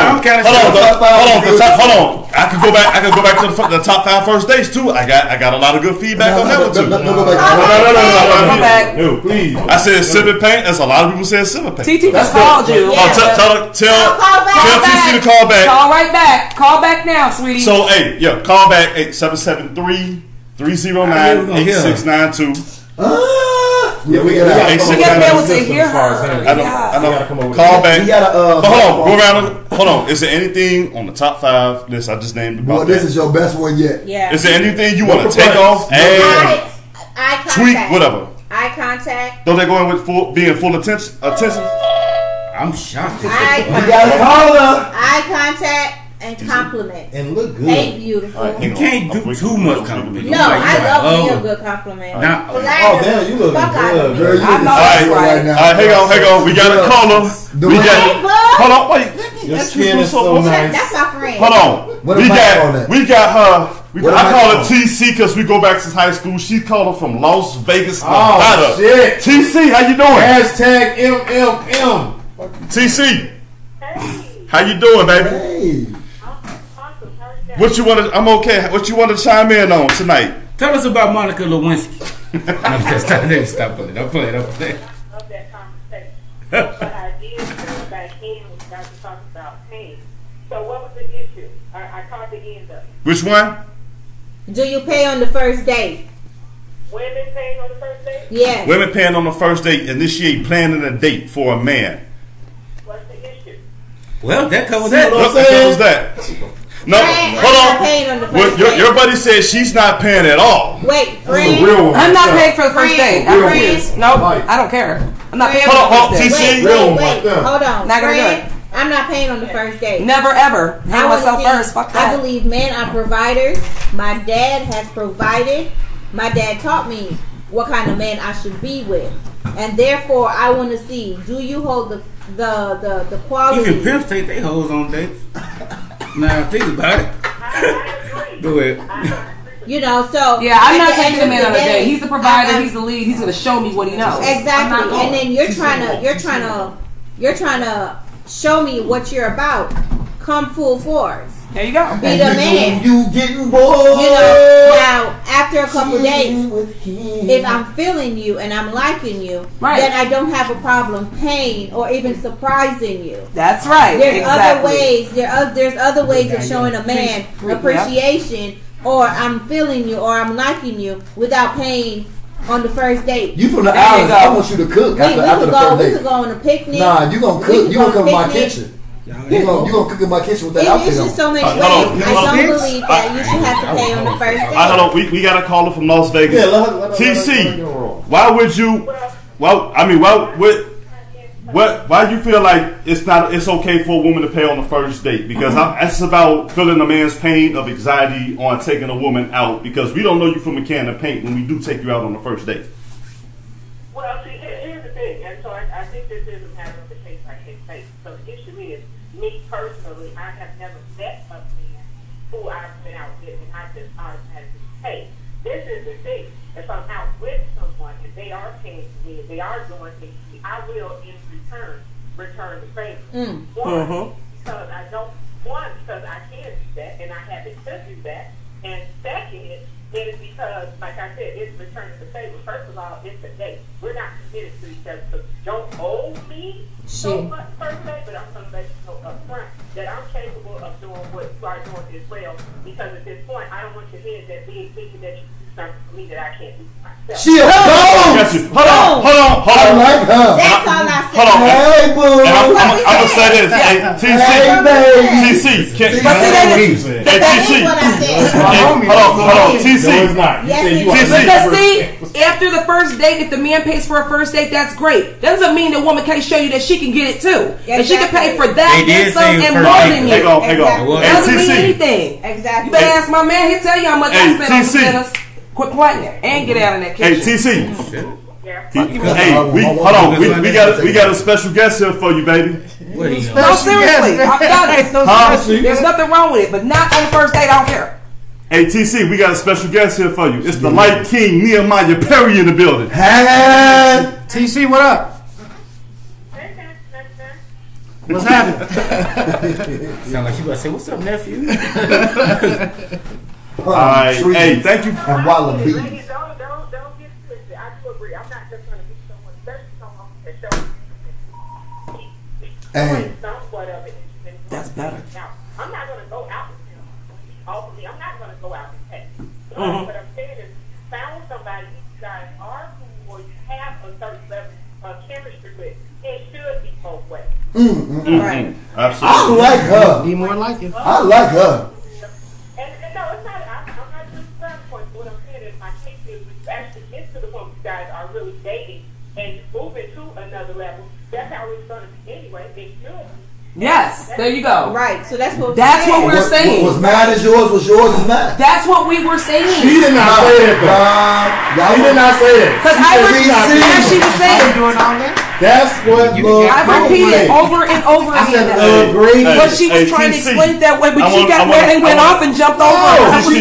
on. I could go back to the top five first dates too. I got a lot of good feedback on that one too. No, go back. No, please. I said civet paint. That's a lot of people saying civet paint. TT just called you. Tell TC to call back. Call right back. Call back now, sweetie. So hey, yeah, call back 877-309-8692. Yeah, we got to hear her. I know. Call back. We gotta, hold on. Go around. Hold on. Is there anything on the top five list I just named? Well, this is your best one yet. Yeah. Is there anything you want to take off? Eye contact. Tweak, whatever. Eye contact. Don't they go in with being full attention? I'm shocked. Eye contact. You got to call her. Eye contact. And compliments. And look good. Ain't beautiful. Right, you can't do too much compliment. No, I love good compliment. Damn, you look good. Girl, you look right now. All right, hang on. We got a caller. Hold on, wait. Your skin is so nice. That's our friend. Hold on. We got her. I call her TC because we go back since high school. She called her from Las Vegas, Nevada. Oh, shit. TC, how you doing? Hashtag MMM. TC. Hey. How you doing, baby? Hey. What you want to? I'm okay. What you want to chime in on tonight? Tell us about Monica Lewinsky. I'm just trying to stop playing. I'm playing. I love that conversation. But I did feel back in when you guys were talking about pain. So what was the issue? I caught the end of it. Which one? Do you pay on the first date? Women paying on the first date? Yeah. Women paying on the first date. Initiate planning a date for a man. Well, that covers that. No, hold on. Your buddy says she's not paying at all. Wait, friend. I'm not paid for the first date. No, I don't care. I'm not paying for the first date. Wait, hold on. Not going to do it. I'm not paying on the first date. Never ever. Pay myself first. Fuck that. I believe men are providers. My dad has provided. My dad taught me what kind of man I should be with. And therefore, I want to see, do you hold the quality? Even pimps take their hoes on dates. Now, think about it. Do it. You know, so... Yeah, I'm not taking the man on a date. He's the provider. He's the lead. He's going to show me what he knows. Exactly. And then you're trying to show me what you're about. Come full force. There you go. Be the man. You getting bored. You know, now, after a couple days, if I'm feeling you and I'm liking you, then I don't have a problem paying or even surprising you. That's right. There's other ways of showing a man appreciation, or I'm feeling you or I'm liking you without paying on the first date. You from the islands. I want you to cook after the first date. We could go on a picnic. Nah, you going to cook. You going to come to my kitchen. You gonna cook in my kitchen with that outfit on? It's just so much weight. I don't believe that you should have to pay on the first day. I don't know. We got a caller from Las Vegas. Yeah, TC, why would you? Well, I mean, why do you feel like it's okay for a woman to pay on the first date? Because that's about feeling a man's pain of anxiety on taking a woman out. Because we don't know you from a can of paint when we do take you out on the first date. Well, see, here's the thing, and so I think this is a matter of the case by case basis. So the issue is, me personally, I have never met a man who I've been out with and I just automatically pay. This is the thing. If I'm out with someone and they are paying for me, they are doing things for me, I will in return the favor. Because I can do that and I haven't to do that. And second, it is because, like I said, it's returning the favor. First of all, it's a date. We're not committed to each other. So don't owe me so much first date, but I'm going to let you know up front that I'm capable of doing what you are doing as well. Because at this point, I don't want your head that big thinking that you do something for me that I can't do for myself. She a boo! Hold on. I like her. That's all I said. Hold on. Hey, boo! I'm going to say this. Hey, TC. TC. After the first date, if the man pays for a first date, that's great. That doesn't mean the woman can't show you that she can get it too. Exactly. And she can pay for that and some and more than you. Hang on. That doesn't mean anything. Exactly. You better ask my man. He'll tell you how much I spent on the dinners. Quit playing it and get out of that kitchen. Hey, TC. Yeah. Hold on. We got a special guest here for you, baby. No, seriously. I've got it. There's nothing wrong with it, but not on the first date. I don't care. Hey, TC, we got a special guest here for you. It's the Light King, Nehemiah Perry, in the building. Hey, TC, what up? What's happening? Sound like you about to say, what's up, nephew? All right. Hey, thank you. And wallaby. Hey. That's better. Now, I'm not going to go out with him. Hopefully, I'm not going to go out and pay. What I'm saying is, found somebody you guys are cool or you have a certain level of chemistry with. It should be both ways. All right. Absolutely. I like her. Be more like it. I like her. And no, it's not. I'm not just trying to point. What I'm saying is, my case is, when you actually get to the point you guys are really dating and moving to another level. That's how it's going to be anyway. It's yours. Yes, there you go. Right, so that's what we're saying. What's mine is yours, what's yours is mine. That's what we were saying. She did not say it, Bob. She did not say it. Because she was saying doing all that. That's what I've repeated over and over again. But she was trying to explain it that way, but she got where they went off and jumped over. I want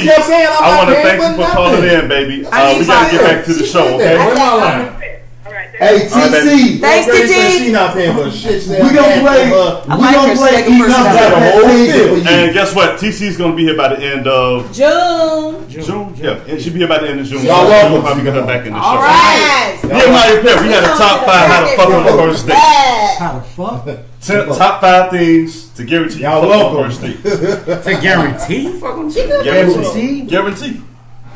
to thank you for calling in, baby. We got to get back to the show, okay? Where's my line? Hey, TC. Thanks, TC. She not paying for shit. We don't play. And guess what? TC's going to be here by the end of June. Yeah, and she'll be here by the end of June. Y'all love her. Probably got her back in the show. All right. We had a top five how to fuck on the first date. How to fuck? Top five things to guarantee y'all love on the first date. To guarantee? Guarantee.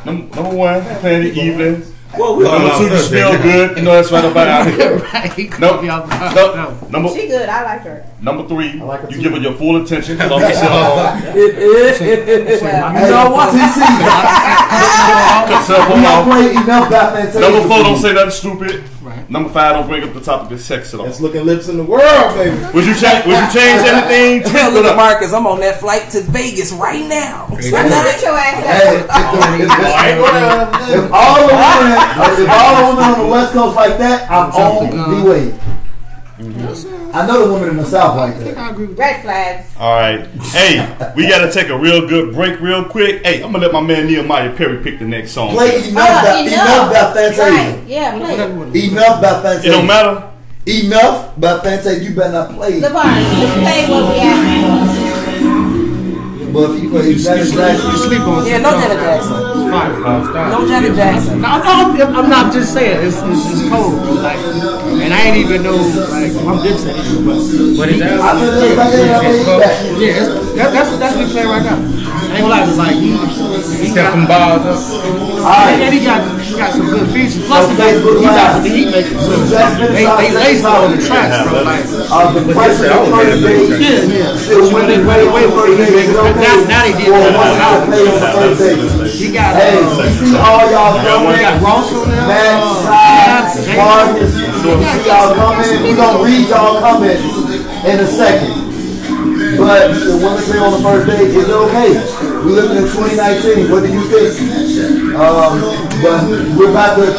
Number one, plan the evening. Well, we number two, you smell good. You know that's right up out here. Right. Nope. Number, she good. I like her. Number three, like her you too. Give her your full attention. Love yourself. You know what? Number four, don't say nothing stupid. Right. Number five, don't bring up the topic of sex at all. That's looking lips in the world, baby. Would you change anything? Look at Marcus. I'm on that flight to Vegas right now. Hey, I'm not at your ass. If all the women on the West Coast like that, I'm on D-Wade. Mm-hmm. I know the women in the South like that. Red flags. All right. Hey, we got to take a real good break real quick. Hey, I'm going to let my man Nehemiah Perry pick the next song. Play Enough by Fantasia. Right. Yeah, play Enough by Fantasia. It don't matter. Enough by Fantasia. You better not play. LeVar, play what we have. But if you play Janet Jackson, you sleep on it. Yeah, no Janet Jackson. No Janet Jackson. No, I'm not just saying. It's cold. Like, and I ain't even know, like, I'm Dipset. But it's that. Yeah, that's what we playing right now. I ain't gonna lie, it's like, he got them balls up. And he got some good features. Plus, he got the heat makers. So they laced it on the tracks, bro. Like, wait for the heat makers. Now they did that. He got Hey, you see all y'all coming, Max, Marcus, you see y'all coming, we gonna read y'all coming in a second. But the one thing on the first day is okay. We living in 2019, what do you think? But we're about to